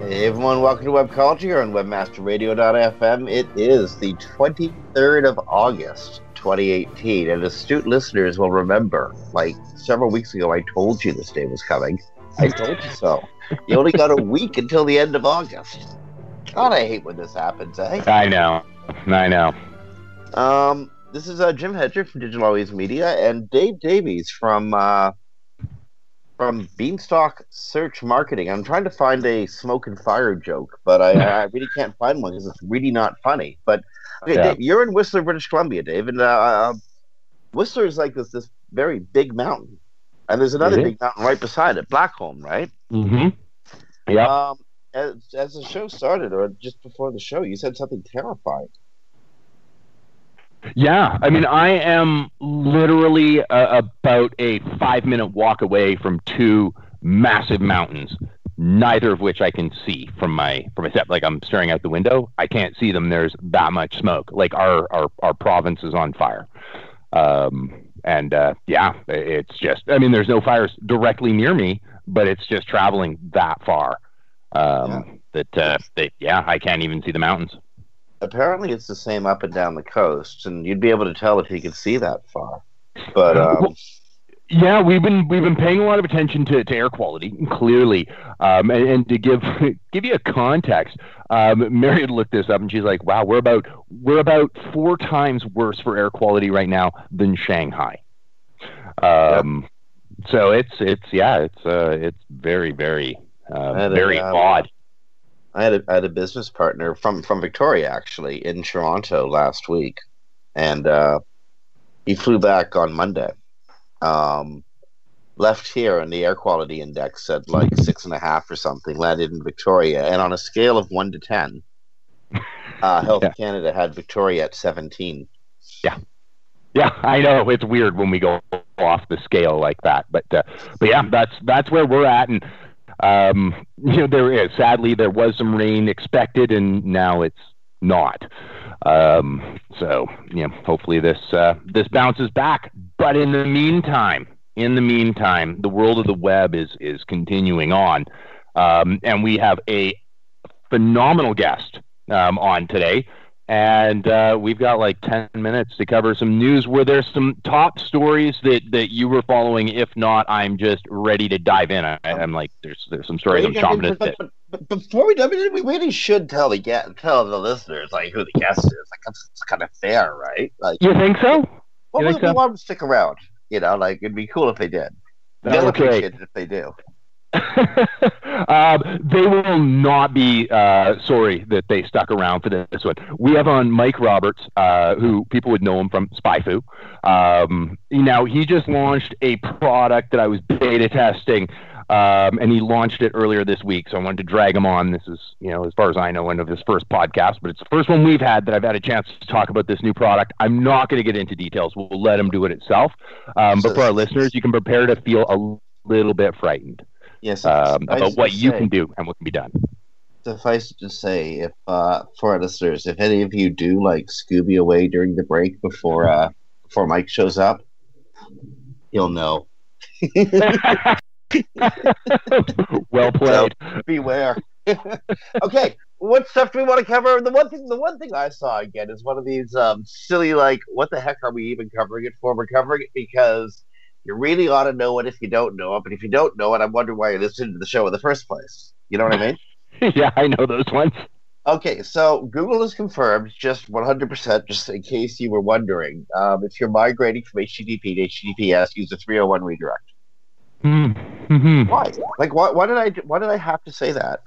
Hey everyone, welcome to Webcology here on WebmasterRadio.fm. It is the 23rd of August, 2018, and astute listeners will remember, like several weeks ago, I told you this day was coming. I told you so. You only got a week until the end of August. God, I hate when this happens, eh? I know. This is Jim Hedger from Digital Always Media, and Dave Davies From Beanstalk Search Marketing. I'm trying to find a smoke and fire joke, but I really can't find one because it's really not funny. But okay, yeah. Dave, you're in Whistler, British Columbia, Dave, and Whistler is like this very big mountain, and there's another big mountain right beside it, Blackcomb, right? Mm-hmm. Yeah. As the show started, or just before the show, you said something terrifying. Yeah, I mean, I am literally about a 5-minute walk away from two massive mountains, neither of which I can see from my step. Like, I'm staring out the window, I can't see them. There's that much smoke. Like, our province is on fire, and it's just. I mean, there's no fires directly near me, but it's just traveling that far that I can't even see the mountains. Apparently, it's the same up and down the coast, and you'd be able to tell if you could see that far. But yeah, we've been paying a lot of attention to air quality, clearly, and to give you a context. Mary had looked this up, and she's like, "Wow, we're about 4 times worse for air quality right now than Shanghai." Yep. So it's very, very very odd. I had a business partner from Victoria, actually, in Toronto last week, and he flew back on Monday. Left here, and the air quality index said like 6.5 or something. Landed in Victoria, and on a scale of 1 to 10, Health Canada had Victoria at 17. Yeah. Yeah, I know it's weird when we go off the scale like that, but yeah, that's where we're at, and. Sadly, there was some rain expected, and now it's not. Hopefully this bounces back. But in the meantime, the world of the web is continuing on, and we have a phenomenal guest on today, and we've got like 10 minutes to cover some news where there's some top stories that you were following. If not, I'm just ready to dive in. I'm like, there's some stories I'm chomping at. But before we dive in, we really should tell the listeners like who the guest is. Like, that's kind of fair, right? Like, you think so? Well, we want them to stick around. You know, like it'd be cool if they did. They'll appreciate it if they do. They will not be sorry that they stuck around for this one. We have on Mike Roberts, who people would know him from SpyFu. Now, he just launched a product that I was beta testing, and he launched it earlier this week, so I wanted to drag him on. This is, as far as I know, one of his first podcasts, but it's the first one we've had that I've had a chance to talk about this new product. I'm not going to get into details. We'll let him do it itself. But for our listeners, you can prepare to feel a little bit frightened. Yes, about what you can do and what can be done. Suffice to say, if for our listeners, if any of you do like Scooby away during the break before Mike shows up, you'll know. Well played. So, beware. Okay, what stuff do we want to cover? The one thing I saw again is one of these silly, like, what the heck are we even covering it for? We're covering it because. You really ought to know it if you don't know it, but if you don't know it, I'm wondering why you listened to the show in the first place. You know what I mean? Yeah, I know those ones. Okay, so Google has confirmed, just 100%, just in case you were wondering, if you're migrating from HTTP to HTTPS, use the 301 redirect. Mm-hmm. Why? Like, why did I have to say that?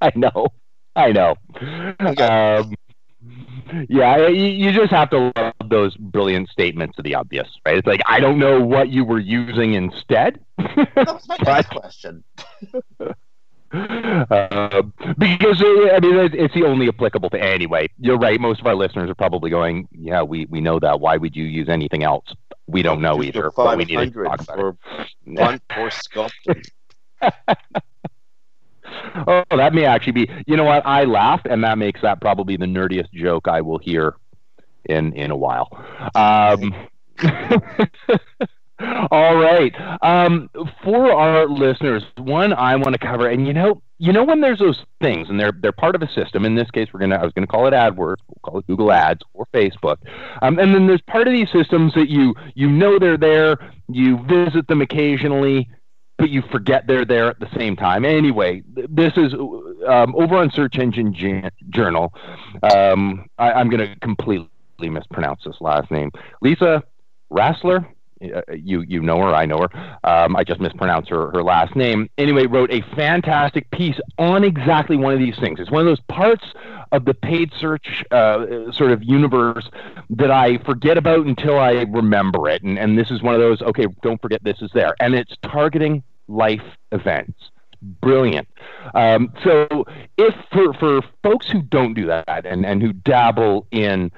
I know. Okay. Yeah, you just have to love those brilliant statements of the obvious, right? It's like, I don't know what you were using instead. That was my next question. Because, I mean, it's the only applicable thing. Anyway, you're right. Most of our listeners are probably going, yeah, we know that. Why would you use anything else? We don't know either, but we need to talk about for it. Blunt force sculpting. Oh, that may actually be, you know what? I laughed, and that makes that probably the nerdiest joke I will hear in a while. All right. For our listeners, one I want to cover, and you know when there's those things, and they're part of a system. In this case, I was gonna call it AdWords, we'll call it Google Ads or Facebook. And then there's part of these systems that you know they're there, you visit them occasionally, but you forget they're there at the same time. Anyway, this is over on Search Engine Journal. I'm gonna completely mispronounce this last name, Lisa Rassler. You know her, I know her. I just mispronounced her last name. Anyway, wrote a fantastic piece on exactly one of these things. It's one of those parts of the paid search sort of universe that I forget about until I remember it. And this is one of those, okay, don't forget this is there. And it's targeting life events. Brilliant. So if for folks who don't do that and who dabble in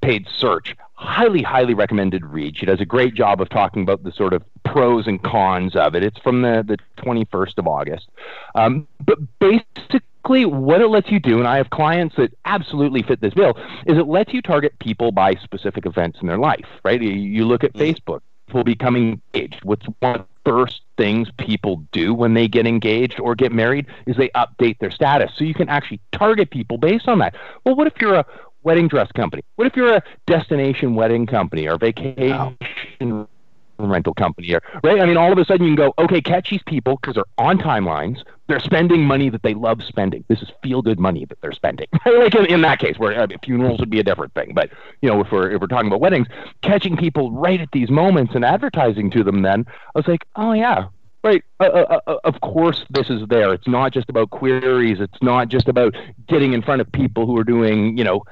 paid search, highly recommended read. She does a great job of talking about the sort of pros and cons of it. It's from the 21st of August. But basically what it lets you do, and I have clients that absolutely fit this bill, is it lets you target people by specific events in their life, right? You look at Facebook, people become engaged. What's one of the first things people do when they get engaged or get married is they update their status. So you can actually target people based on that. Well, what if you're a wedding dress company? What if you're a destination wedding company or vacation rental company? Or, right? I mean, all of a sudden you can go, okay, catch these people because they're on timelines. They're spending money that they love spending. This is feel-good money that they're spending. Like in that case, where I mean, funerals would be a different thing. But, you know, if we're talking about weddings, catching people right at these moments and advertising to them then, I was like, oh, yeah. Right. Of course, this is there. It's not just about queries. It's not just about getting in front of people who are doing, you know,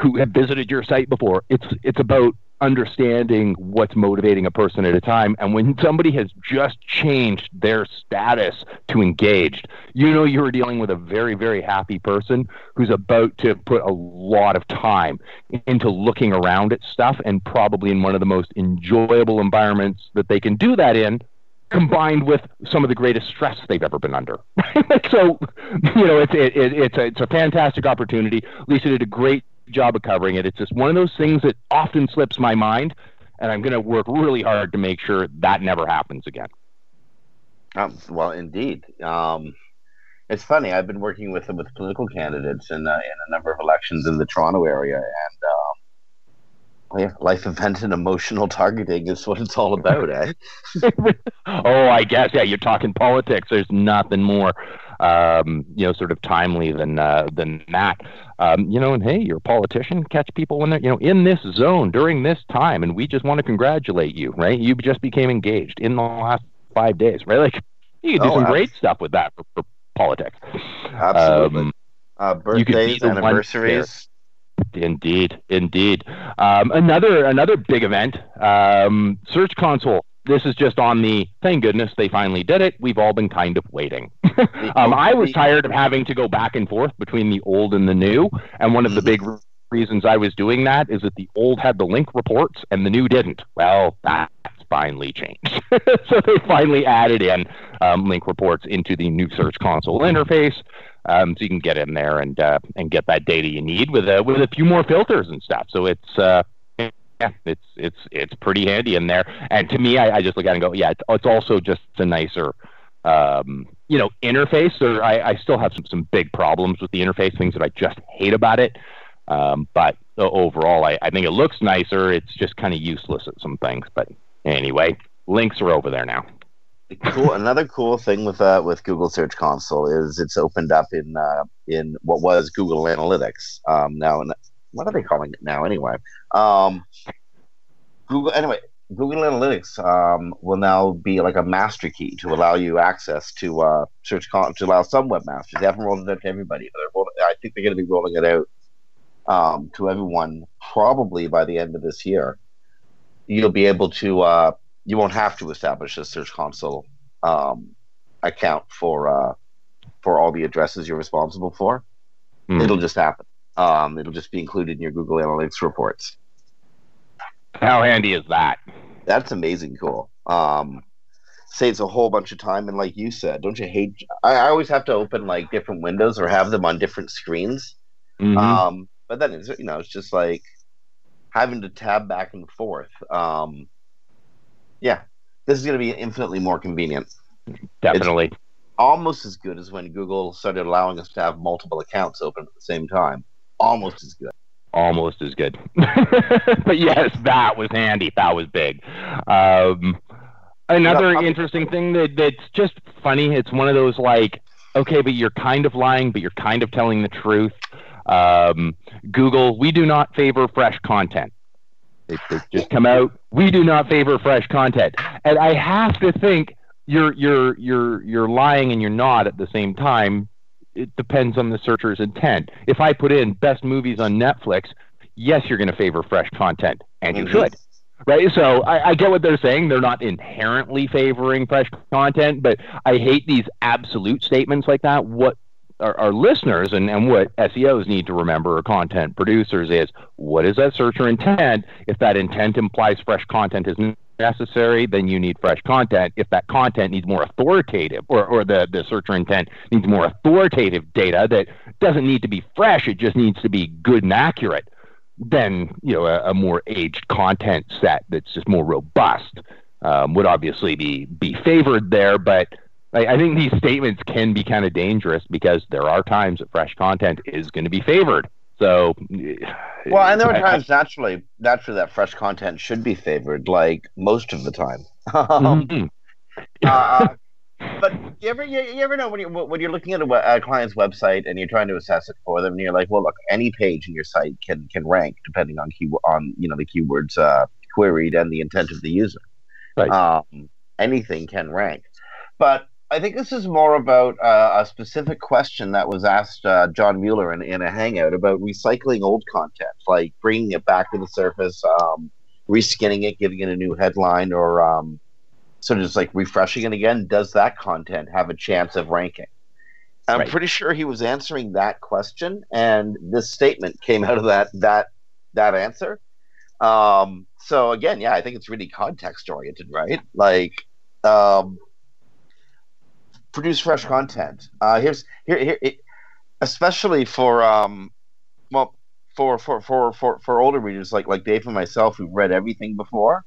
who have visited your site before. It's about understanding what's motivating a person at a time. And when somebody has just changed their status to engaged, you know you're dealing with a very, very happy person who's about to put a lot of time into looking around at stuff and probably in one of the most enjoyable environments that they can do that in, combined with some of the greatest stress they've ever been under. So, you know, it's a fantastic opportunity. Lisa did a great job of covering it. It's just one of those things that often slips my mind, and I'm going to work really hard to make sure that never happens again. Well, indeed. It's funny. I've been working with political candidates in a number of elections in the Toronto area, and life event and emotional targeting is what it's all about, eh? Oh, I guess, yeah, you're talking politics. There's nothing more, you know, sort of timely than that. You know, and hey, you're a politician, catch people when they're, you know, in this zone during this time, and we just want to congratulate you, right? You just became engaged in the last 5 days, right? Like, you can do some great stuff with that for politics. Absolutely. Birthdays, anniversaries. Indeed. Another big event, Search Console. This is just on the, thank goodness they finally did it. We've all been kind of waiting. I was tired of having to go back and forth between the old and the new. And one of the big reasons I was doing that is that the old had the link reports and the new didn't. Well, that's finally changed. So they finally added in link reports into the new Search Console interface. So you can get in there and get that data you need with a few more filters and stuff. So it's pretty handy in there. And to me, I just look at it and go, yeah, it's also just a nicer you know, interface. So I still have some big problems with the interface, things that I just hate about it. But overall, I think it looks nicer. It's just kind of useless at some things. But anyway, links are over there now. Cool. Another cool thing with Google Search Console is it's opened up in what was Google Analytics. Now, what are they calling it now? Anyway, Google Analytics will now be like a master key to allow you access to Search Console, to allow some webmasters. They haven't rolled it out to everybody, but I think they're going to be rolling it out to everyone probably by the end of this year. You'll be able to. You won't have to establish a Search Console account for all the addresses you're responsible for. Mm. It'll just happen. It'll just be included in your Google Analytics reports. How handy is that? That's amazing cool. Saves a whole bunch of time, and like you said, don't you hate... I always have to open like different windows or have them on different screens. Mm-hmm. But then it's, you know, it's just like having to tab back and forth. Yeah, this is going to be infinitely more convenient. Definitely. It's almost as good as when Google started allowing us to have multiple accounts open at the same time. Almost as good. Almost as good. But yes, that was handy. That was big. Another interesting thing that's just funny, it's one of those like, okay, but you're kind of lying, but you're kind of telling the truth. Google, we do not favor fresh content. They just come out, we do not favor fresh content. And I have to think you're lying and you're not at the same time. It depends on the searcher's intent. If I put in best movies on Netflix, yes, you're going to favor fresh content, and you should. Right? So I get what they're saying. They're not inherently favoring fresh content, but I hate these absolute statements like that. What our listeners and what SEOs need to remember, or content producers, is what is that searcher intent? If that intent implies fresh content is necessary, then you need fresh content. If that content needs more authoritative, or the searcher intent needs more authoritative data that doesn't need to be fresh, it just needs to be good and accurate, then, you know, a more aged content set that's just more robust would obviously be favored there. But I think these statements can be kind of dangerous, because there are times that fresh content is going to be favored. So, well, and there are times naturally that fresh content should be favored, like most of the time. But you ever know when you're looking at a client's website and you're trying to assess it for them, and you're like, well, look, any page in your site can rank depending on the keywords queried and the intent of the user. Right. Anything can rank, but I think this is more about a specific question that was asked John Mueller in a hangout about recycling old content, like bringing it back to the surface, reskinning it, giving it a new headline, or sort of just like refreshing it again. Does that content have a chance of ranking? I'm pretty sure he was answering that question, and this statement came out of that answer. So again, yeah, I think it's really context oriented, right? Like, produce fresh content. Especially for for older readers like Dave and myself who've read everything before.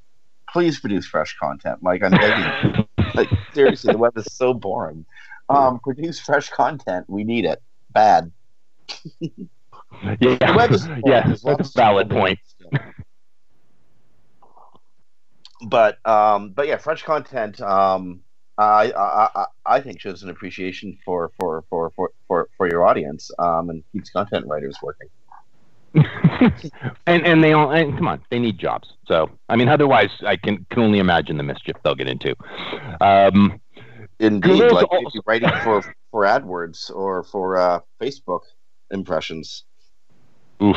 Please produce fresh content. Like, I'm begging you. Like, seriously, the web is so boring. Produce fresh content. We need it bad. Yeah, the web is boring. Yeah, that's a valid point. But yeah, fresh content. I think shows an appreciation for your audience, and keeps content writers working. and they all, and come on, they need jobs. So I mean, otherwise, I can only imagine the mischief they'll get into. Indeed, like if you're writing for AdWords or for Facebook impressions. Oof.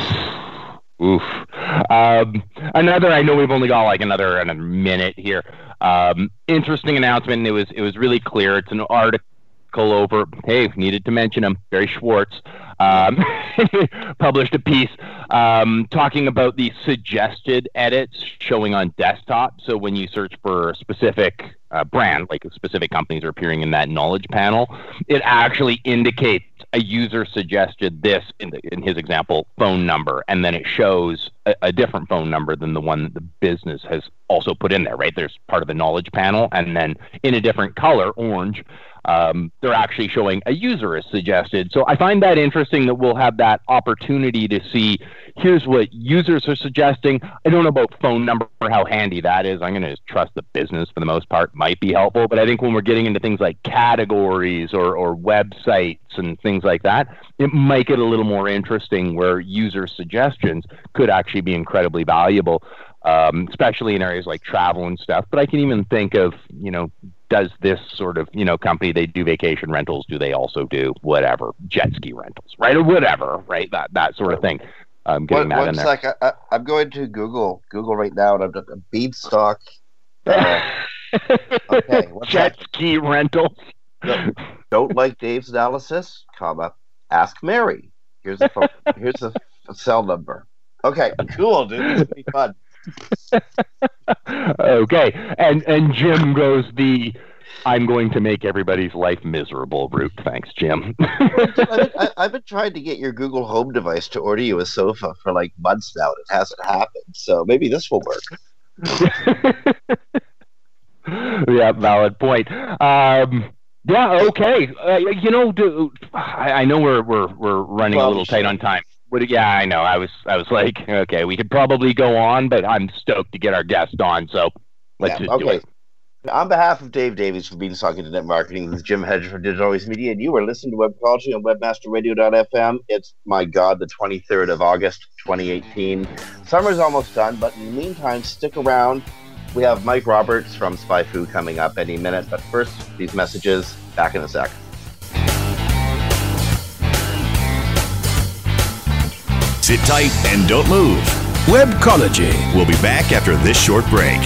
Another, I know we've only got like another minute here. Interesting announcement. It was really clear. It's an article over, hey, needed to mention him, Barry Schwartz, published a piece talking about the suggested edits showing on desktop. So when you search for a specific brand, like specific companies are appearing in that knowledge panel, it actually indicates a user suggested this, in his example, phone number, and then it shows a different phone number than the one that the business has also put in there, right? There's part of the knowledge panel, and then in a different color, orange, they're actually showing a user is suggested. So I find that interesting that we'll have that opportunity to see, here's what users are suggesting. I don't know about phone number or how handy that is. I'm going to just trust the business for the most part might be helpful. But I think when we're getting into things like categories or websites and things like that, it might get a little more interesting where user suggestions could actually be incredibly valuable, especially in areas like travel and stuff. But I can even think of, you know, does this sort of, you know, company, they do vacation rentals, do they also do whatever, jet ski rentals, right, or whatever, right, that sort of thing. I'm getting that in there. One sec, I'm going to Google right now, and I've done a Beanstalk. Okay, jet ski rentals. don't like Dave's analysis, comma, ask Mary. Here's the phone, here's the cell number. Okay, cool, dude. This will be fun. Okay, and Jim goes the I'm going to make everybody's life miserable route. Thanks, Jim. I've been trying to get your Google Home device to order you a sofa for like months now, and it hasn't happened. So maybe this will work. Yeah, valid point. Yeah, okay. You know, I know we're running a little tight on time. Yeah, I know. I was like, okay, we could probably go on, but I'm stoked to get our guest on. So let's just do it. On behalf of Dave Davies from Beanstalk Internet Marketing, this is Jim Hedger from Digital Always Media, and you are listening to Webcology on WebmasterRadio.fm. It's, my God, the 23rd of August, 2018. Summer's almost done, but in the meantime, stick around. We have Mike Roberts from SpyFu coming up any minute, but first, these messages. Back in a sec. Sit tight and don't move. Webcology will be back after this short break.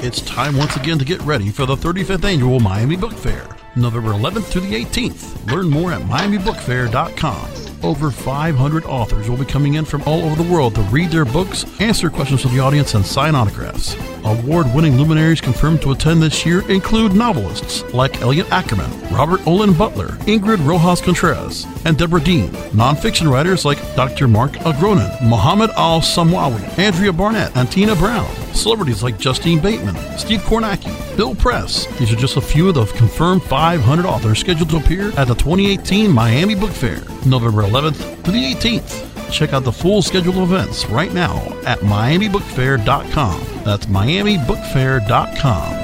It's time once again to get ready for the 35th Annual Miami Book Fair, November 11th through the 18th. Learn more at MiamiBookFair.com. Over 500 authors will be coming in from all over the world to read their books, answer questions from the audience, and sign autographs. Award-winning luminaries confirmed to attend this year include novelists like Elliot Ackerman, Robert Olin Butler, Ingrid Rojas-Contreras, and Deborah Dean. Nonfiction writers like Dr. Mark Agronin, Mohammed Al-Samwawi, Andrea Barnett, and Tina Brown. Celebrities like Justine Bateman, Steve Kornacki, Bill Press. These are just a few of the confirmed 500 authors scheduled to appear at the 2018 Miami Book Fair, November 11th to the 18th. Check out the full schedule of events right now at MiamiBookFair.com. That's MiamiBookFair.com.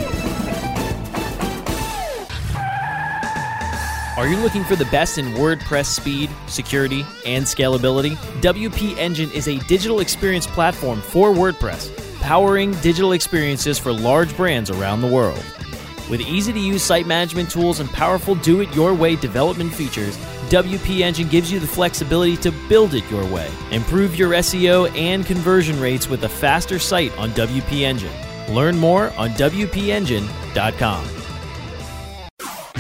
Are you looking for the best in WordPress speed, security, and scalability? WP Engine is a digital experience platform for WordPress, powering digital experiences for large brands around the world. With easy-to-use site management tools and powerful do-it-your-way development features, WP Engine gives you the flexibility to build it your way. Improve your SEO and conversion rates with a faster site on WP Engine. Learn more on WPEngine.com.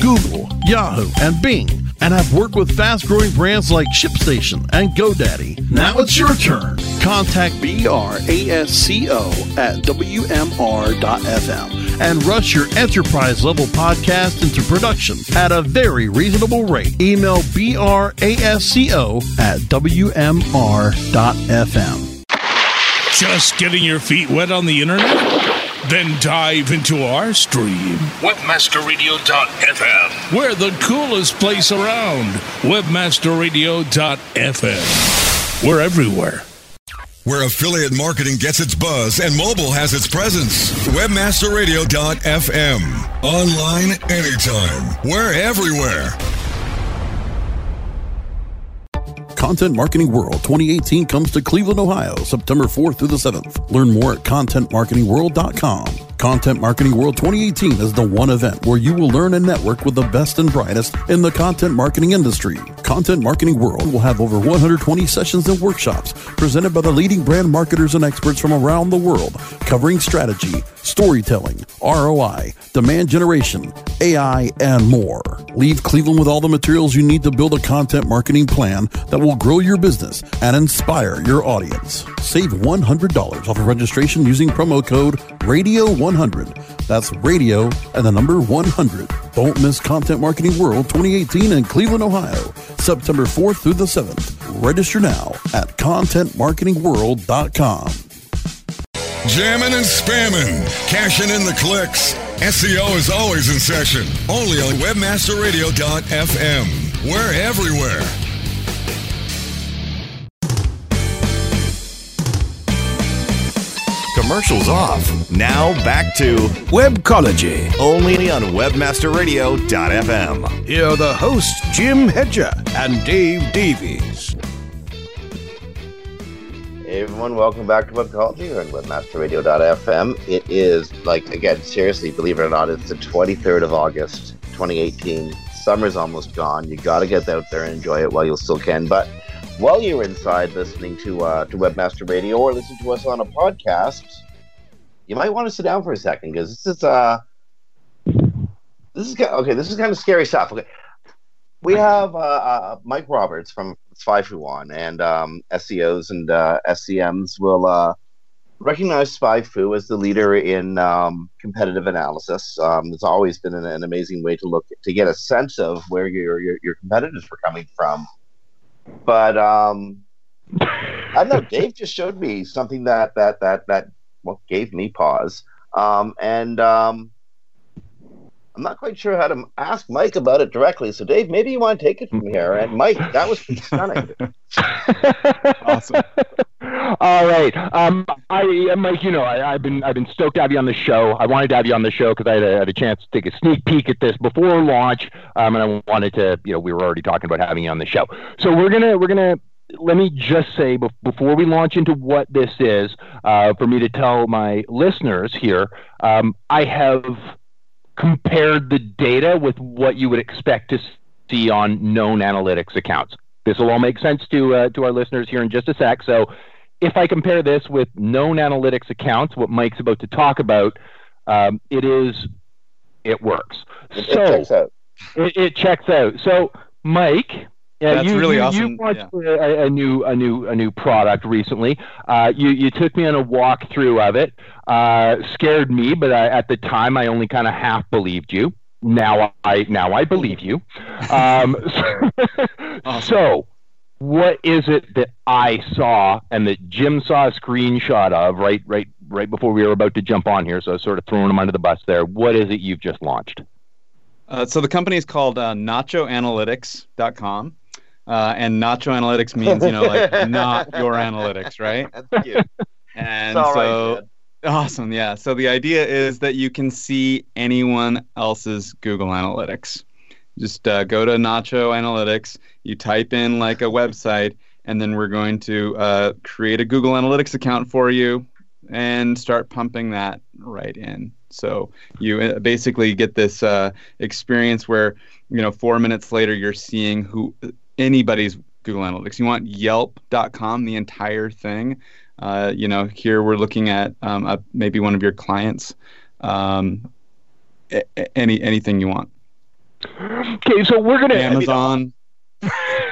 Google, Yahoo, and Bing, and have worked with fast-growing brands like ShipStation and GoDaddy. Now it's your turn. Contact BRASCO at WMR.FM and rush your enterprise-level podcast into production at a very reasonable rate. Email BRASCO at WMR.FM. Just getting your feet wet on the internet? Then dive into our stream, WebmasterRadio.fm. We're the coolest place around, WebmasterRadio.fm. We're everywhere. Where affiliate marketing gets its buzz and mobile has its presence. WebmasterRadio.fm. Online, anytime. We're everywhere. Content Marketing World 2018 comes to Cleveland, Ohio, September 4th through the 7th. Learn more at contentmarketingworld.com. Content Marketing World 2018 is the one event where you will learn and network with the best and brightest in the content marketing industry. Content Marketing World will have over 120 sessions and workshops presented by the leading brand marketers and experts from around the world, covering strategy, storytelling, ROI, demand generation, AI, and more. Leave Cleveland with all the materials you need to build a content marketing plan that will grow your business and inspire your audience. Save $100 off of registration using promo code RADIO100. That's radio and the number 100. Don't miss Content Marketing World 2018 in Cleveland, Ohio, September 4th through the 7th. Register now at contentmarketingworld.com. Jamming and spamming, cashing in the clicks. SEO is always in session, only on WebmasterRadio.fm. We're everywhere. Commercials off. Now back to Webcology, only on WebmasterRadio.fm. Here are the hosts, Jim Hedger and Dave Davies. Hey everyone, welcome back to Webcology here on WebmasterRadio.fm. It is, again, seriously, believe it or not, it's the 23rd of August, 2018. Summer's almost gone. You got to get out there and enjoy it while you still can. But while you're inside listening to Webmaster Radio or listen to us on a podcast, you might want to sit down for a second, because this is kind of scary stuff. Okay. We have Mike Roberts from SpyFu on, and SEOs and SEMs will recognize SpyFu as the leader in competitive analysis. It's always been an amazing way to get a sense of where your competitors were coming from. But I don't know. Dave just showed me something that gave me pause, and I'm not quite sure how to ask Mike about it directly. So, Dave, maybe you want to take it from here. And, Mike, that was pretty stunning. Awesome. All right. Mike, I've been stoked to have you on the show. I wanted to have you on the show because I had a chance to take a sneak peek at this before launch, and I wanted to. We were already talking about having you on the show, so we're gonna. Let me just say, before we launch into what this is, for me to tell my listeners here, I have compared the data with what you would expect to see on known analytics accounts. This will all make sense to our listeners here in just a sec. So if I compare this with known analytics accounts, what Mike's about to talk about, it works. It checks out. So, Mike, you launched a new product recently. You took me on a walkthrough of it. Scared me, but at the time I only kind of half believed you. Now I believe you. Awesome. So, what is it that I saw and that Jim saw a screenshot of right before we were about to jump on here? So I was sort of throwing him under the bus there. What is it you've just launched? So the company is called Nacho Analytics.com. And Nacho Analytics means, not your analytics, right? That's cute. And it's all so right, awesome, yeah. So the idea is that you can see anyone else's Google Analytics. Just go to Nacho Analytics, you type in a website, and then we're going to create a Google Analytics account for you and start pumping that right in. So you basically get this experience where, 4 minutes later you're seeing who anybody's Google Analytics. You want Yelp.com, the entire thing. Here we're looking at maybe one of your clients, anything you want. Okay, so we're going to Amazon.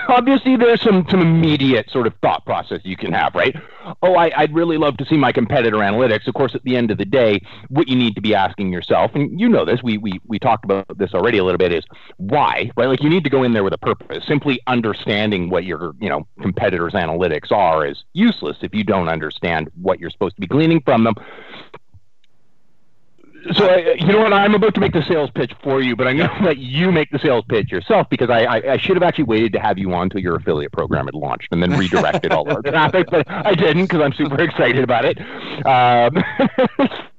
Obviously, there's some immediate sort of thought process you can have, right? Oh, I'd really love to see my competitor analytics. Of course, at the end of the day, what you need to be asking yourself, and this, we talked about this already a little bit, is why, right? You need to go in there with a purpose. Simply understanding what your, competitor's analytics are is useless if you don't understand what you're supposed to be gleaning from them. So, I'm about to make the sales pitch for you, but I'm going to let you make the sales pitch yourself, because I should have actually waited to have you on until your affiliate program had launched and then redirected all our traffic, but I didn't, because I'm super excited about it.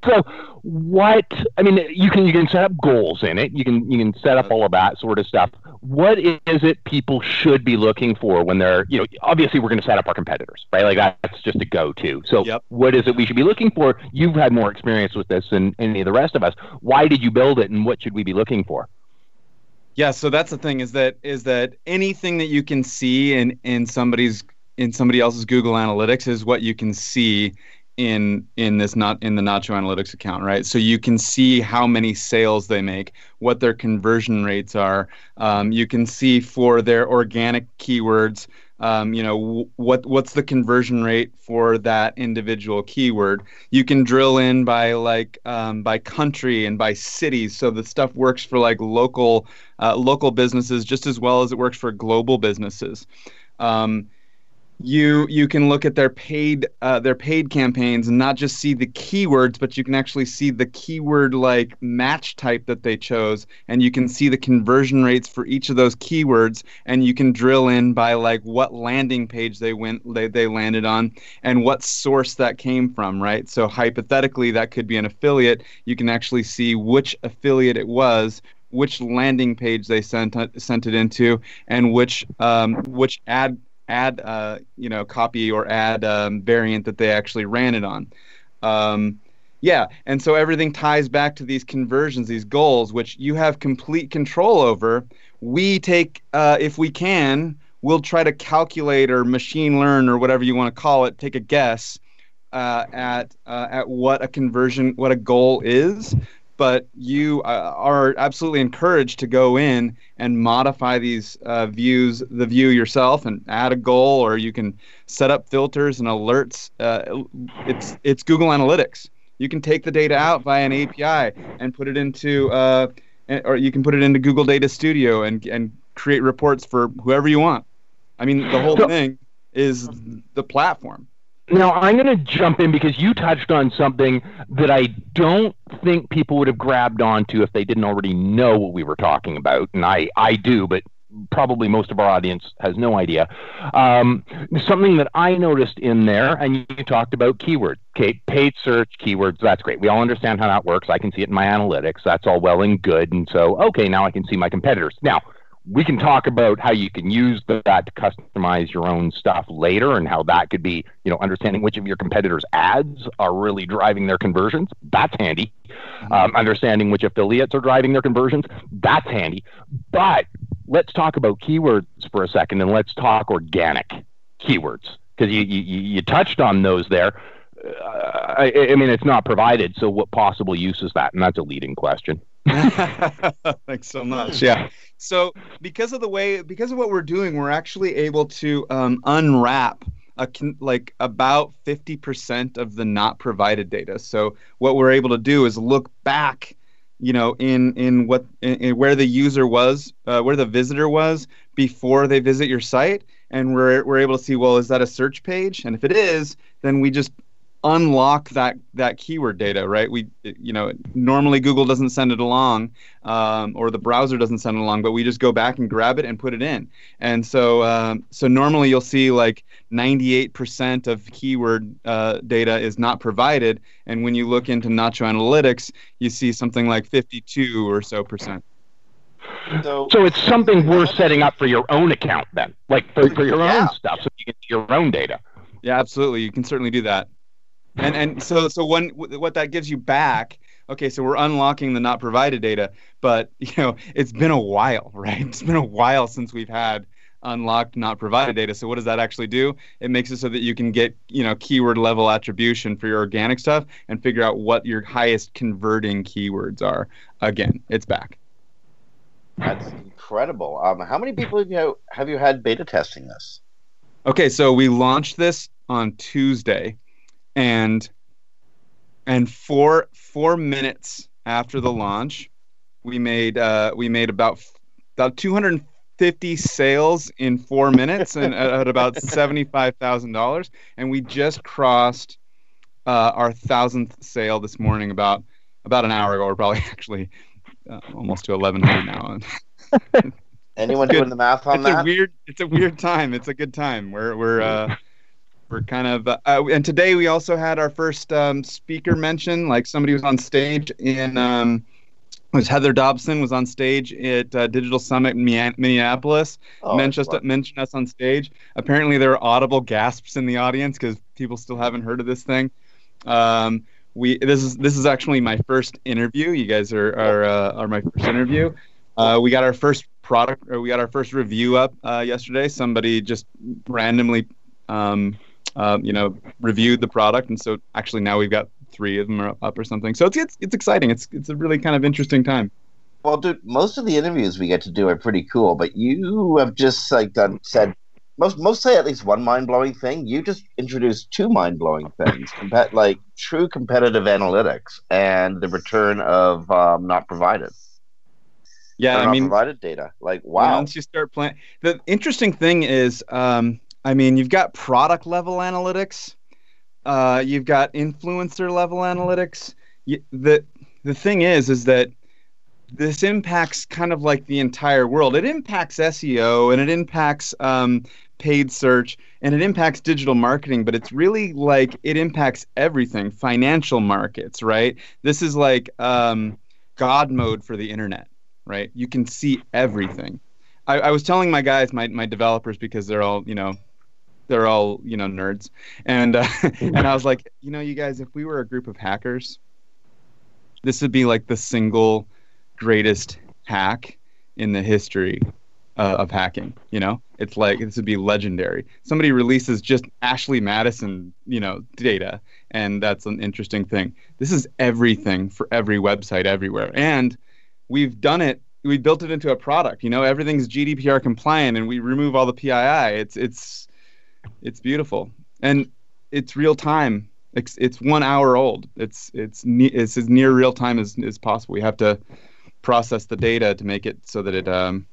So you can set up goals in it. You can set up all of that sort of stuff. What is it people should be looking for when they're, obviously we're going to set up our competitors, right? That's just a go-to. So yep. What is it we should be looking for? You've had more experience with this than any of the rest of us. Why did you build it, and what should we be looking for? Yeah, so that's the thing is that anything that you can see in somebody else's Google Analytics is what you can see in the Nacho Analytics account, right? So you can see how many sales they make, what their conversion rates are. You can see for their organic keywords what's the conversion rate for that individual keyword. You can drill in by country and by cities, so the stuff works for local businesses just as well as it works for global businesses. You can look at their paid campaigns and not just see the keywords, but you can actually see the keyword match type that they chose, and you can see the conversion rates for each of those keywords, and you can drill in by what landing page they landed on and what source that came from, right? So hypothetically, that could be an affiliate. You can actually see which affiliate it was, which landing page they sent it into, and which ad copy or ad variant that they actually ran it on. And so everything ties back to these conversions, these goals, which you have complete control over. We take, if we can, we'll try to calculate or machine learn or whatever you want to call it, take a guess at what a conversion, what a goal is. But you are absolutely encouraged to go in and modify these the view yourself, and add a goal, or you can set up filters and alerts. It's Google Analytics. You can take the data out via an API and put it into, or you can put it into Google Data Studio and create reports for whoever you want. I mean, the whole thing is the platform. Now, I'm going to jump in because you touched on something that I don't think people would have grabbed onto if they didn't already know what we were talking about. And I do, but probably most of our audience has no idea. Something that I noticed in there, and you talked about keywords. Okay, paid search, keywords, that's great. We all understand how that works. I can see it in my analytics. That's all well and good. And so, okay, now I can see my competitors. Now, we can talk about how you can use that to customize your own stuff later, and how that could be, understanding which of your competitors' ads are really driving their conversions. That's handy. Understanding which affiliates are driving their conversions. That's handy. But let's talk about keywords for a second, and let's talk organic keywords, because you touched on those there. I mean, it's not provided, so what possible use is that? And that's a leading question. Thanks so much. Yeah. So because of what we're doing, we're actually able to unwrap about 50% of the not provided data. So what we're able to do is look back, in where the user was, where the visitor was before they visit your site, and we're able to see, well, is that a search page? And if it is, then we just unlock that keyword data, right? We, normally Google doesn't send it along, or the browser doesn't send it along, but we just go back and grab it and put it in. And so, normally you'll see 98% of keyword data is not provided, and when you look into Nacho Analytics, you see something like 52% or so. So it's something worth setting up for your own account, then, for your own stuff, so you can see your own data. Yeah, absolutely. You can certainly do that. And so when, what that gives you back, okay, so we're unlocking the not provided data, but it's been a while, right? It's been a while since we've had unlocked not provided data. So what does that actually do? It makes it so that you can get keyword level attribution for your organic stuff and figure out what your highest converting keywords are. Again, it's back. That's incredible. How many people have you had beta testing this? Okay, so we launched this on Tuesday. And 4 minutes after the launch, we made about 250 sales in 4 minutes, and at about $75,000. And we just crossed our 1,000th sale this morning, about an hour ago. We're probably actually almost to 1,100 now. Anyone doing the math on that? It's a weird time. It's a good time. We're kind of, and today we also had our first speaker mention. Somebody was on stage in, it was Heather Dobson was on stage at Digital Summit in Minneapolis. Mentioned us on stage. Apparently there were audible gasps in the audience because people still haven't heard of this thing. This is actually my first interview. You guys are my first interview. We got our first product, or we got our first review up yesterday. Somebody just randomly reviewed the product, and so actually now we've got 3 of them are up or something. So it's exciting. It's a really kind of interesting time. Well, dude, most of the interviews we get to do are pretty cool, but you have just said most say at least one mind-blowing thing. You just introduced two mind-blowing things, like true competitive analytics and the return of not provided. Yeah, I mean, provided data. Like, wow. Once you start playing, the interesting thing is, I mean, you've got product level analytics, you've got influencer level analytics. The thing is that this impacts kind of like the entire world. It impacts SEO and it impacts paid search and it impacts digital marketing, but it's really like it impacts everything. Financial markets, right? This is like God mode for the internet, right? You can see everything. I was telling my guys, my developers, because they're all nerds, and and I was like, you guys, if we were a group of hackers, this would be like the single greatest hack in the history of hacking. It's like this would be legendary. Somebody releases just Ashley Madison, data, and that's an interesting thing. This is everything for every website everywhere, and we've done it. We built it into a product. Everything's GDPR compliant, and we remove all the PII. It's beautiful, and it's real time. It's 1 hour old. It's as near real time as possible. We have to process the data to make it so that it works.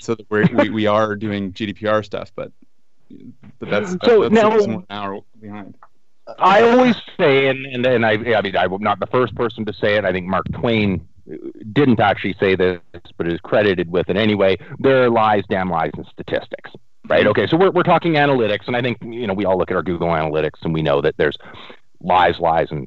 So that we are doing GDPR stuff, but that's 1 hour behind. I always say, and I mean, I'm not the first person to say it. I think Mark Twain didn't actually say this, but is credited with it anyway. There are lies, damn lies, and statistics. Right. Okay. So we're talking analytics, and I think we all look at our Google Analytics, and we know that there's lies, and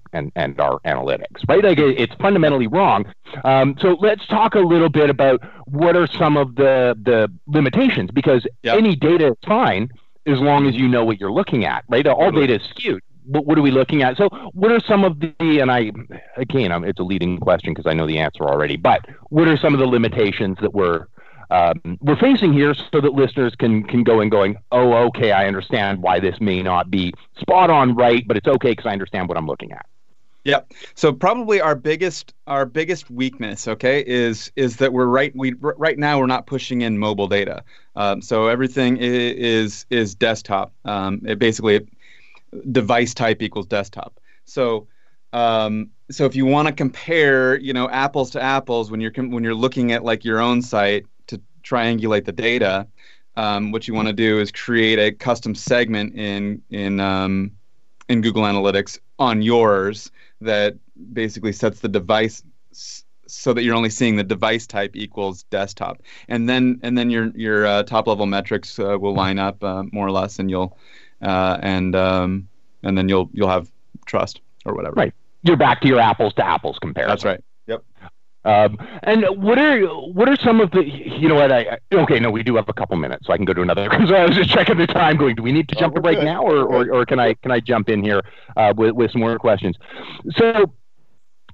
our analytics. Right. Like it's fundamentally wrong. So let's talk a little bit about what are some of the limitations, because any data is fine as long as you know what you're looking at. Right. All data is skewed. What are we looking at? So what are some of the, and I, again, it's a leading question because I know the answer already, but what are some of the limitations that we're facing here so that listeners can go, oh, okay, I understand why this may not be spot on right, but it's okay because I understand what I'm looking at. Yeah. So probably our biggest weakness, okay, is that right now we're not pushing in mobile data. So everything is desktop. Basically device type equals desktop. So if you want to compare, apples to apples when you're looking at like your own site to triangulate the data, what you want to do is create a custom segment in Google Analytics on yours that basically sets the device so that you're only seeing the device type equals desktop, and then your top level metrics will line up more or less, and you'll. And then you'll have trust or whatever. Right, you're back to your apples to apples comparison. That's right. Yep. And what are some of the we do have a couple minutes, so I can go to another because I was just checking the time. Going, do we need to jump to break now, or can I jump in here with some more questions? So.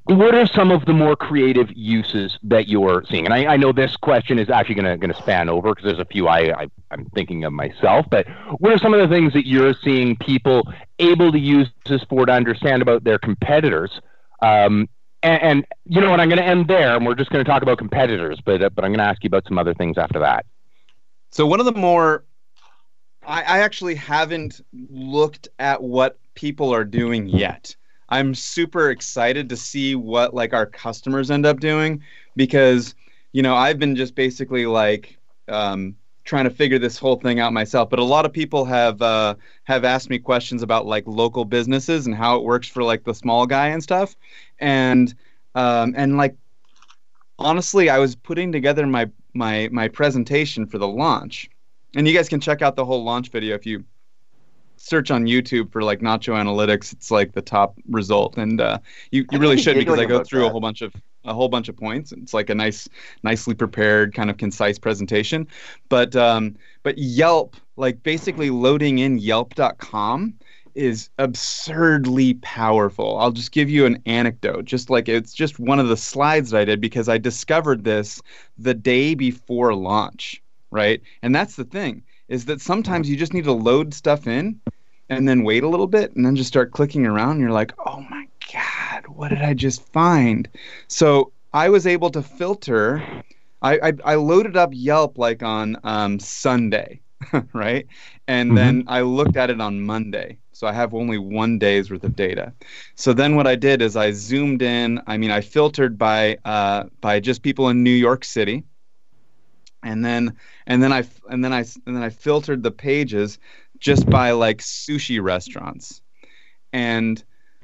What are some of the more creative uses that you're seeing? And I know this question is actually going to span over because there's a few I'm thinking of myself. But what are some of the things that you're seeing people able to use this for to understand about their competitors? And I'm going to end there, and we're just going to talk about competitors. But I'm going to ask you about some other things after that. So one of the more I actually haven't looked at what people are doing yet. I'm super excited to see what like our customers end up doing because, I've been just basically like trying to figure this whole thing out myself. But a lot of people have asked me questions about like local businesses and how it works for like the small guy and stuff. And like, honestly, I was putting together my presentation for the launch, and you guys can check out the whole launch video if you search on YouTube for like Nacho Analytics. It's like the top result, and you really should, because I go through a whole bunch of points. It's like a nicely prepared kind of concise presentation. But Yelp, like basically loading in Yelp.com is absurdly powerful. I'll just give you an anecdote. Just like it's just one of the slides that I did because I discovered this the day before launch, right? And that's the thing. Is that sometimes you just need to load stuff in and then wait a little bit and then just start clicking around, and you're like, oh my God, what did I just find? So I was able to filter I loaded up Yelp like on Sunday, right? And then I looked at it on Monday. So I have only 1 day's worth of data. So then what I did is I zoomed in. I mean, I filtered by just people in New York City, and then I filtered the pages just by like sushi restaurants, and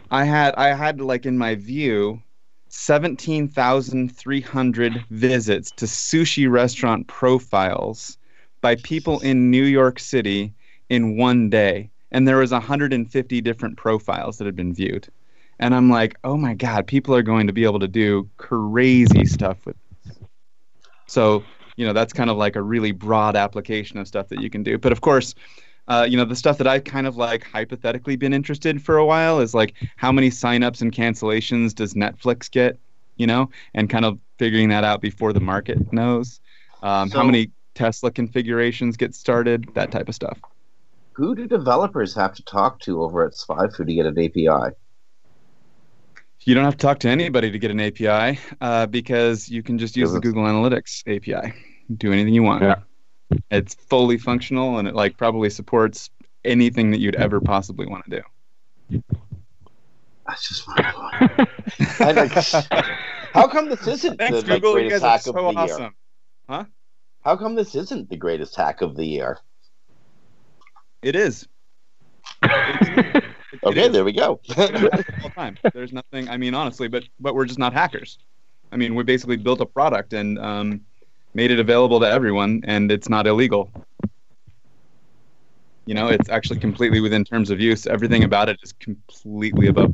I had like in my view 17,300 visits to sushi restaurant profiles by people in New York City in 1 day. And there was 150 different profiles that had been viewed. And I'm like, oh my God, people are going to be able to do crazy stuff with this. So, you know, that's kind of like a really broad application of stuff that you can do. But of course, you know, the stuff that I've kind of like hypothetically been interested in for a while is like how many signups and cancellations does Netflix get, you know, and kind of figuring that out before the market knows. How many Tesla configurations get started, that type of stuff. Who do developers have to talk to over at SpyFu to get an API? You don't have to talk to anybody to get an API because you can just use the Google Analytics API. Do anything you want. Yeah. It's fully functional and it like probably supports anything that you'd ever possibly want to do. That's just mind-blowing. How come this isn't the greatest hack of the year? Huh? How come this isn't the greatest hack of the year? It is. Okay, there we go. There's nothing, I mean, honestly, but we're just not hackers. I mean, we basically built a product and made it available to everyone, and it's not illegal. You know, it's actually completely within terms of use. Everything about it is completely above.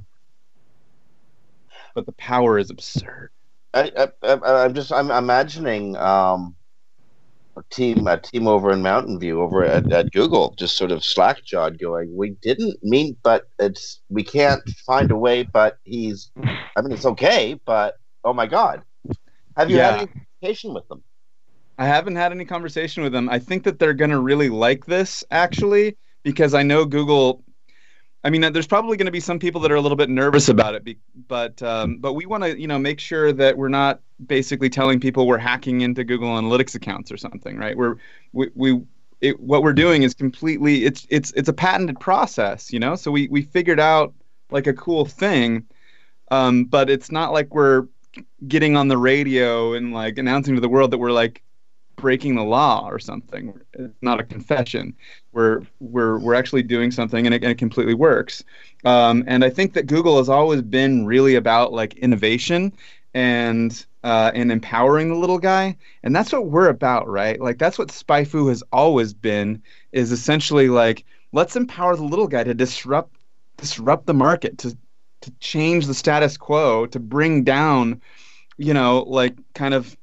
But the power is absurd. I'm imagining... A team over in Mountain View over at Google just sort of slack-jawed going, we didn't mean, but it's, we can't find a way, but he's, I mean, it's okay, but oh my God. Have you had any conversation with them? I haven't had any conversation with them. I think that they're going to really like this, actually, because I know Google, I mean, there's probably going to be some people that are a little bit nervous about it, but we want to, you know, make sure that we're not basically telling people we're hacking into Google Analytics accounts or something, right? What we're doing is completely it's a patented process, you know. So we figured out like a cool thing, but it's not like we're getting on the radio and like announcing to the world that we're like breaking the law or something. It's not a confession. We're actually doing something, and it completely works. And I think that Google has always been really about like innovation and empowering the little guy, and that's what we're about, right? Like that's what SpyFu has always been, is essentially like, let's empower the little guy to disrupt the market, to change the status quo, to bring down, you know, like kind of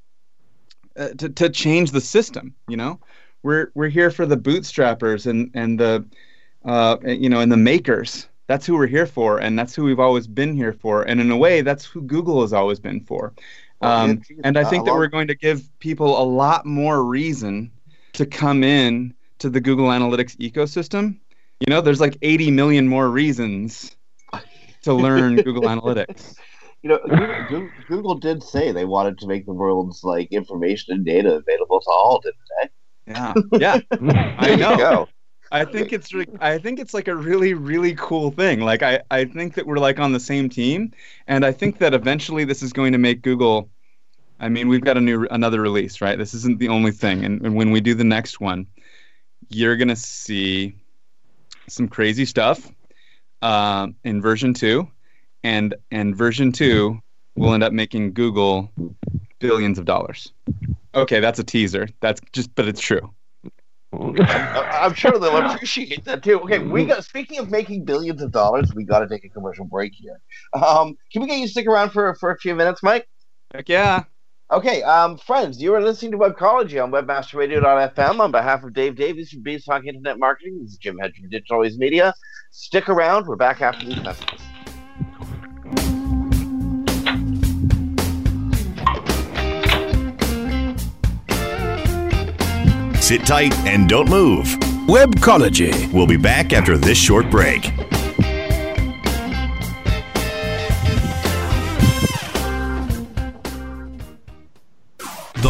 to change the system. You know, we're here for the bootstrappers and the makers. That's who we're here for, and that's who we've always been here for. And in a way, that's who Google has always been for. And I think that we're going to give people a lot more reason to come in to the Google Analytics ecosystem. You know, there's like 80 million more reasons to learn Google Analytics. You know, Google did say they wanted to make the world's like information and data available to all, didn't they? Yeah. I know. Go. I think it's like a really, really cool thing. Like I think that we're like on the same team, and I think that eventually this is going to make Google. I mean, we've got another release, right? This isn't the only thing, and when we do the next one, you're gonna see some crazy stuff in version 2, and version 2 will end up making Google billions of dollars. Okay, that's a teaser. That's just, but it's true. I'm sure they'll appreciate that too. Okay, speaking of making billions of dollars, we got to take a commercial break here. Can we get you to stick around for a few minutes, Mike? Heck yeah. Okay, friends, you are listening to Webcology on WebmasterRadio.fm. On behalf of Dave Davies from Beanstalk Internet Marketing, this is Jim Hedger from Digital Always Media. Stick around. We're back after these messages. Sit tight and don't move. Webcology. We'll be back after this short break. The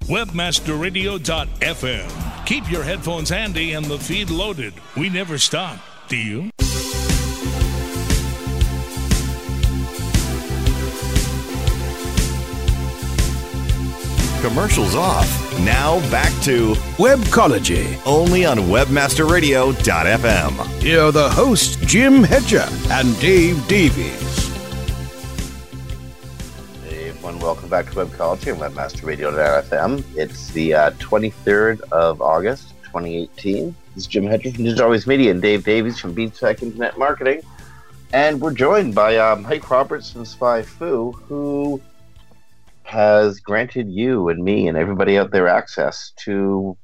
WebmasterRadio.fm. Keep your headphones handy and the feed loaded. We never stop. Do you? Commercials off. Now back to Webcology, only on WebmasterRadio.fm. Here are the hosts, Jim Hedger and Dave Davies. Welcome back to Webcology and WebmasterRadio.fm. It's the 23rd of August, 2018. This is Jim Hedger from Digital Always Media and Dave Davies from Beanstalk Internet Marketing. And we're joined by Mike Roberts from SpyFu, who has granted you and me and everybody out there access to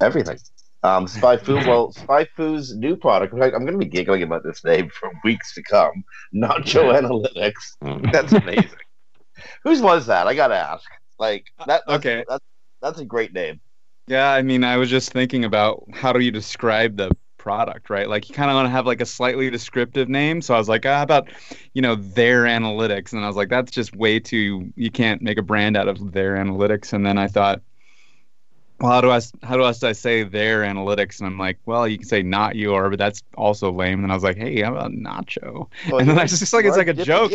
everything. SpyFu, well, SpyFu's new product, I'm going to be giggling about this name for weeks to come, Nacho Analytics. That's amazing. Whose was that? I gotta ask. That's a great name. Yeah, I mean, I was just thinking about how do you describe the product, right? Like, you kind of want to have like a slightly descriptive name. So I was like, how about, their analytics? And I was like, that's just way too. You can't make a brand out of their analytics. And then I thought, well, how do I say their analytics? And I'm like, well, you can say not your, but that's also lame. And I was like, hey, how about Nacho? Well, and then I just like it's like a joke,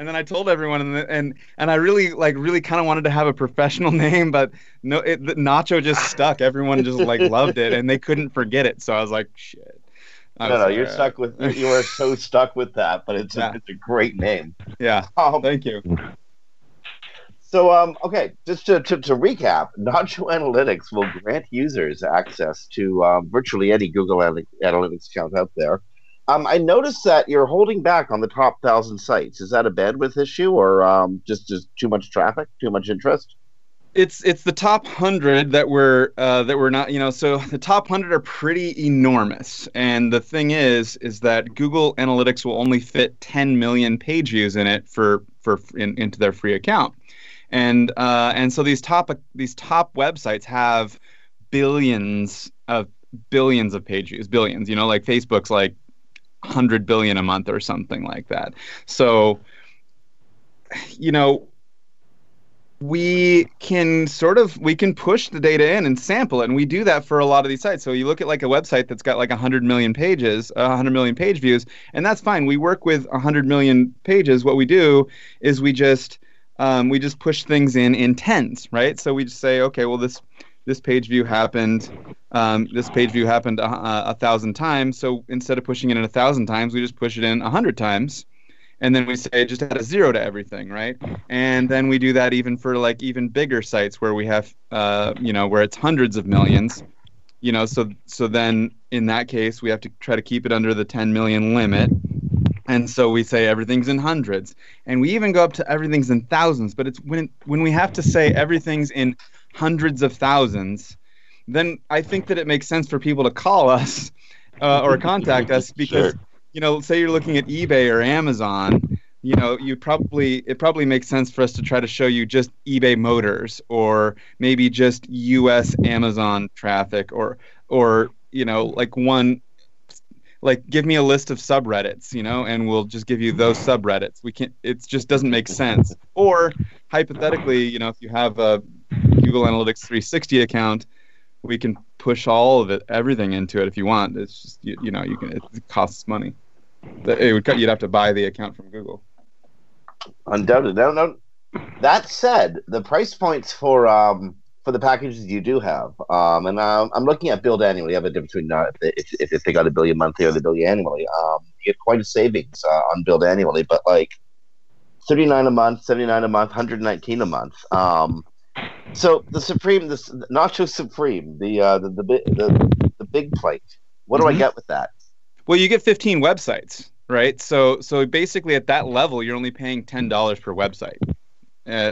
and then I told everyone, and I really kind of wanted to have a professional name, but no, Nacho just stuck. Everyone just loved it, and they couldn't forget it. So I was like, shit. You are so stuck with that, but it's a great name. Yeah. Thank you. So okay, just to recap, Nacho Analytics will grant users access to virtually any Google Analytics account out there. I noticed that you're holding back on the top 1,000 sites. Is that a bandwidth issue or just too much traffic, too much interest? It's the top 100 that we're not, so the top 100 are pretty enormous. And the thing is that Google Analytics will only fit 10 million page views in it into their free account. And so these top websites have billions of page views, billions, like Facebook's 100 billion a month or something like that. So, we can we can push the data in and sample it, and we do that for a lot of these sites. So you look at a website that's got 100 million pages, 100 million page views, and that's fine. We work with 100 million pages. What we do is we just push things in tens, right? So we just say, okay, well, this page view happened. This page view happened 1,000 times. So instead of pushing it in 1,000 times, we just push it in 100 times, and then we say just add a zero to everything, right? And then we do that even for like even bigger sites where we have, you know, where it's hundreds of millions, you know. So then in that case we have to try to keep it under the 10 million limit. And so we say everything's in hundreds, and we even go up to everything's in thousands. But it's when we have to say everything's in hundreds of thousands, then I think that it makes sense for people to call us or contact us because, sure, you know, say you're looking at eBay or Amazon, you know, it probably makes sense for us to try to show you just eBay Motors or maybe just U.S. Amazon traffic or you know, like one. Like, give me a list of subreddits, you know, and we'll just give you those subreddits. We can't. It just doesn't make sense. Or hypothetically, you know, if you have a Google Analytics 360 account, we can push all of it, everything into it if you want. It's just you know, you can. It costs money. You'd have to buy the account from Google. Undoubtedly. No. That said, the price points for the packages you do have, and I'm looking at billed annually. I have a difference between if they got a billion monthly or the billion annually. You get quite a savings on billed annually, but like $39 a month, $79 a month, $119 a month. So the Supreme, the Nacho Supreme, the big plate. What do I get with that? Well, you get 15 websites, right? So basically at that level, you're only paying $10 per website.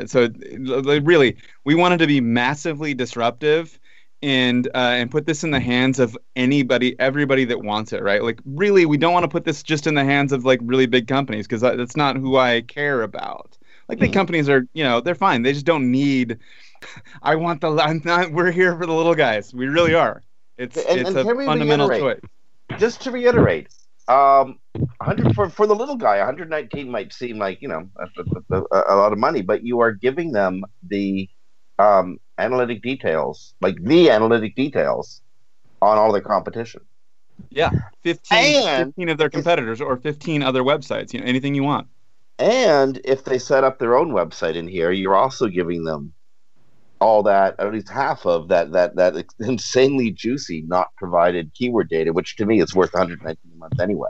So really, we wanted to be massively disruptive, and put this in the hands of anybody, everybody that wants it, right? Like really, we don't want to put this just in the hands of like really big companies because that's not who I care about. Like big companies are, you know, they're fine. They just don't need. We're here for the little guys. We really are. It's a fundamental choice. Just to reiterate. 100 for the little guy, 119 might seem like, you know, a lot of money, but you are giving them the analytic details, like the analytic details on all their competition. Yeah, 15 of their competitors or 15 other websites, you know, anything you want. And if they set up their own website in here, you're also giving them all that, at least half of that insanely juicy, not provided keyword data, which to me is worth $119 a month anyway.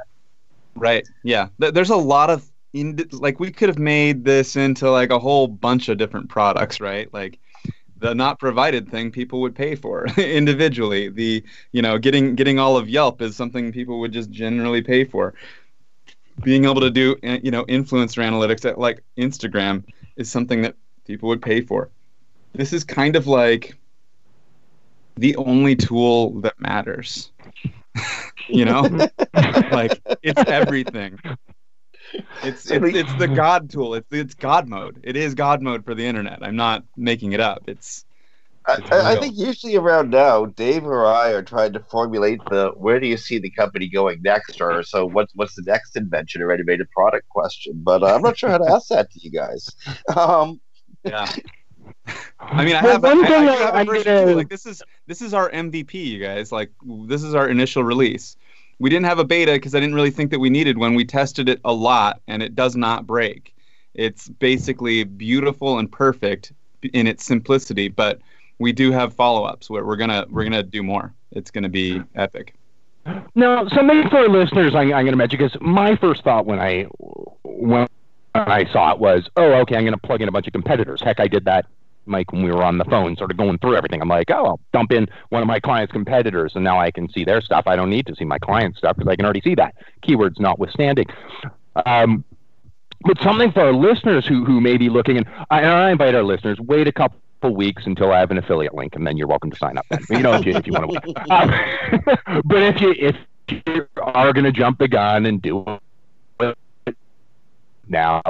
Right. Yeah. There's a lot of like we could have made this into like a whole bunch of different products, right? Like the not provided thing people would pay for individually. The, you know, getting all of Yelp is something people would just generally pay for. Being able to do, you know, influencer analytics at like Instagram is something that people would pay for. This is kind of like the only tool that matters, you know, like it's everything. It's the God tool. It's God mode. It is God mode for the internet. I'm not making it up. I think usually around now, Dave or I are trying to formulate the where do you see the company going next, or so what's the next invention or innovative product question. But I'm not sure how to ask that to you guys. Yeah. I mean, I have a version 2. Like this is our MVP, you guys. Like this is our initial release. We didn't have a beta because I didn't really think that we needed one. We tested it a lot, and it does not break. It's basically beautiful and perfect in its simplicity. But we do have follow-ups where we're gonna do more. It's gonna be epic. No, so maybe for listeners, I'm gonna mention because my first thought when I saw it was, oh, okay, I'm going to plug in a bunch of competitors. Heck, I did that, Mike, when we were on the phone, sort of going through everything. I'm like, oh, I'll dump in one of my client's competitors, and now I can see their stuff. I don't need to see my client's stuff because I can already see that, keywords notwithstanding. But something for our listeners who may be looking, and I invite our listeners, wait a couple weeks until I have an affiliate link, and then you're welcome to sign up. Then. You know, if you want to. But if you are going to jump the gun and do it, now,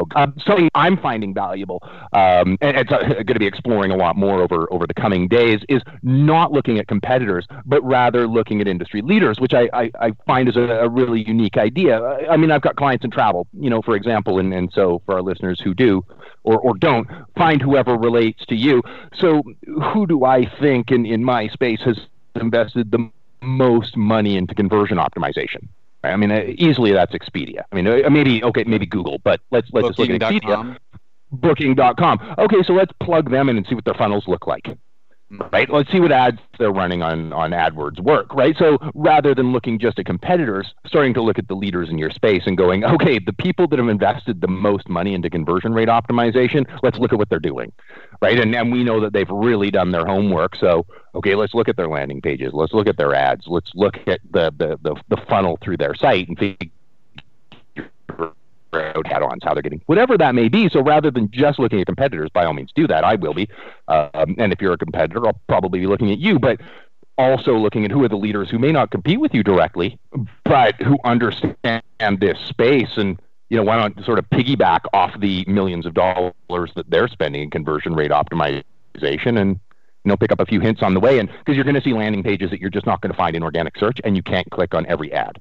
something I'm finding valuable, and it's going to be exploring a lot more over the coming days, is not looking at competitors, but rather looking at industry leaders, which I find is a really unique idea. I mean, I've got clients in travel, you know, for example, and so for our listeners who do or don't, find whoever relates to you. So who do I think in my space has invested the most money into conversion optimization? I mean, easily that's Expedia. I mean, maybe Google, but let's just look at Expedia. Booking.com. Okay, so let's plug them in and see what their funnels look like. right? Let's see what ads they're running on AdWords work, right? So rather than looking just at competitors, starting to look at the leaders in your space and going, okay, the people that have invested the most money into conversion rate optimization, let's look at what they're doing, right? And we know that they've really done their homework. So, okay, let's look at their landing pages. Let's look at their ads. Let's look at the funnel through their site and figure add-ons, how they're getting, whatever that may be. So rather than just looking at competitors, by all means do that. I will be. And if you're a competitor, I'll probably be looking at you, but also looking at who are the leaders who may not compete with you directly, but who understand this space and, you know, why not sort of piggyback off the millions of dollars that they're spending in conversion rate optimization and, you know, pick up a few hints on the way. And because you're going to see landing pages that you're just not going to find in organic search, and you can't click on every ad.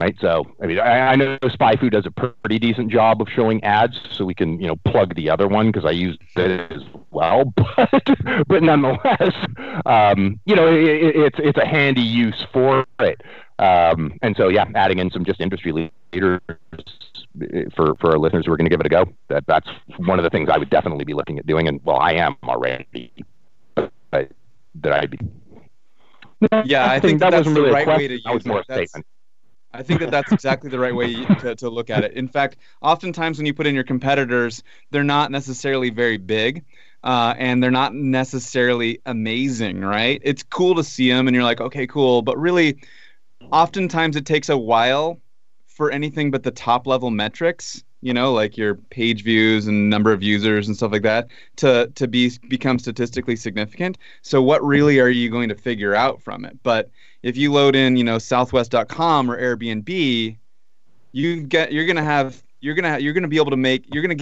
Right, so I mean, I know SpyFu does a pretty decent job of showing ads, so we can, you know, plug the other one because I used it as well. But nonetheless, you know, it's a handy use for it. And so, yeah, adding in some just industry leaders for our listeners who are going to give it a go. That's one of the things I would definitely be looking at doing, and well, I am already. But that I'd be. Yeah, I think that wasn't really the right way to use it. That was more a statement. I think that's exactly the right way to look at it. In fact, oftentimes when you put in your competitors, they're not necessarily very big, and they're not necessarily amazing, right? It's cool to see them, and you're like, okay, cool. But really, oftentimes it takes a while for anything but the top-level metrics, you know, like your page views and number of users and stuff like that, to become statistically significant. So what really are you going to figure out from it? But if you load in, you know, Southwest.com or Airbnb, you're going to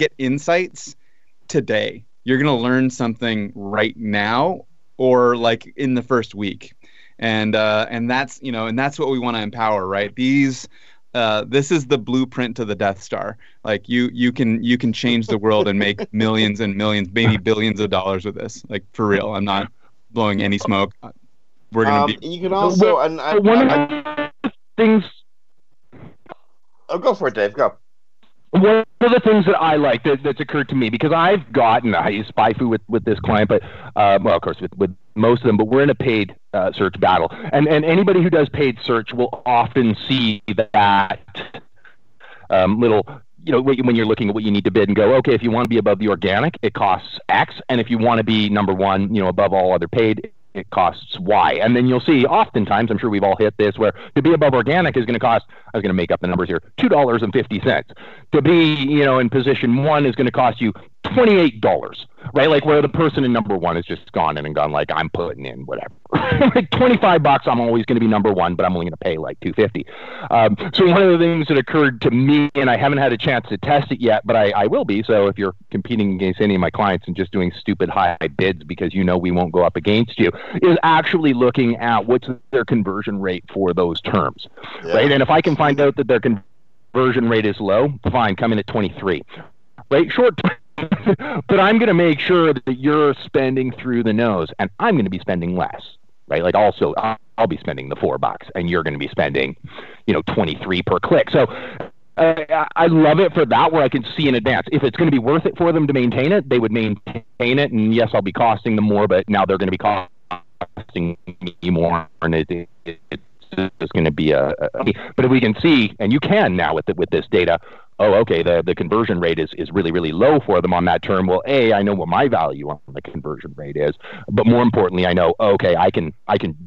get insights today. You're going to learn something right now, or like in the first week, and that's, you know, and that's what we want to empower, right? This is the blueprint to the Death Star. Like you can change the world and make millions and millions, maybe billions of dollars with this. Like for real, I'm not blowing any smoke. We're gonna be. You can also go for it, Dave. Go. One of the things that I like that's occurred to me, because I've gotten, I use SpyFu with this client, but well, of course with most of them, but we're in a paid search battle, and anybody who does paid search will often see that little, you know, when you're looking at what you need to bid and go, okay, if you want to be above the organic, it costs X, and if you want to be number one, you know, above all other paid, it costs Y. And then you'll see oftentimes, I'm sure we've all hit this, where to be above organic is going to cost, I was going to make up the numbers here, $2.50. To be, you know, in position one is going to cost you $28, right? Like where the person in number one has just gone in and gone like, I'm putting in whatever. Like $25, I'm always going to be number one, but I'm only going to pay like $2.50. So one of the things that occurred to me, and I haven't had a chance to test it yet, but I will be. So if you're competing against any of my clients and just doing stupid high bids because you know we won't go up against you, is actually looking at what's their conversion rate for those terms, yeah, right? And if I can find out that their conversion rate is low, fine, come in at 23, right? Short term. But I'm going to make sure that you're spending through the nose, and I'm going to be spending less, right? Like also, I'll be spending the $4, and you're going to be spending, you know, 23 per click. So I love it for that, where I can see in advance if it's going to be worth it for them to maintain it. They would maintain it, and yes, I'll be costing them more, but now they're going to be costing me more, and it's going to be But if we can see, and you can now with this data. Oh, okay, the conversion rate is really, really low for them on that term. Well, A, I know what my value on the conversion rate is, but more importantly, I know, okay, I can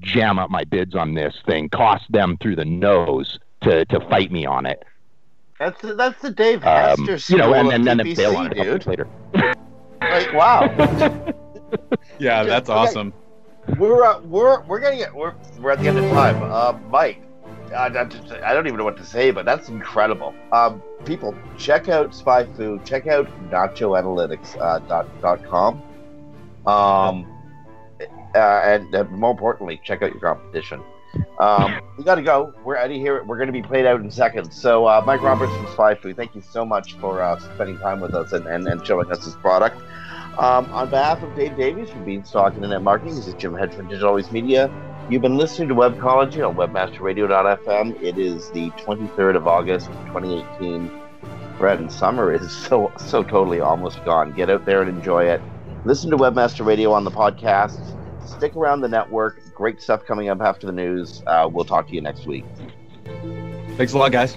jam up my bids on this thing, cost them through the nose to fight me on it. That's the Dave Hester school, you know, and then they bail on it a couple weeks later. Like, wow. Yeah, that's awesome. We're at the end of time. Mike, I don't even know what to say, but that's incredible. People, check out SpyFu. Check out NachoAnalytics.com. And more importantly, check out your competition. We got to go. We're out of here. We're going to be played out in seconds. So Mike Roberts from SpyFu, thank you so much for spending time with us and showing us this product. On behalf of Dave Davies from Beanstalk Internet Marketing, this is Jim Hedger from Digital Always Media. You've been listening to Webcology on WebmasterRadio.fm. It is the 23rd of August, 2018. Brad, and summer is so totally almost gone. Get out there and enjoy it. Listen to Webmaster Radio on the podcast. Stick around the network. Great stuff coming up after the news. We'll talk to you next week. Thanks a lot, guys.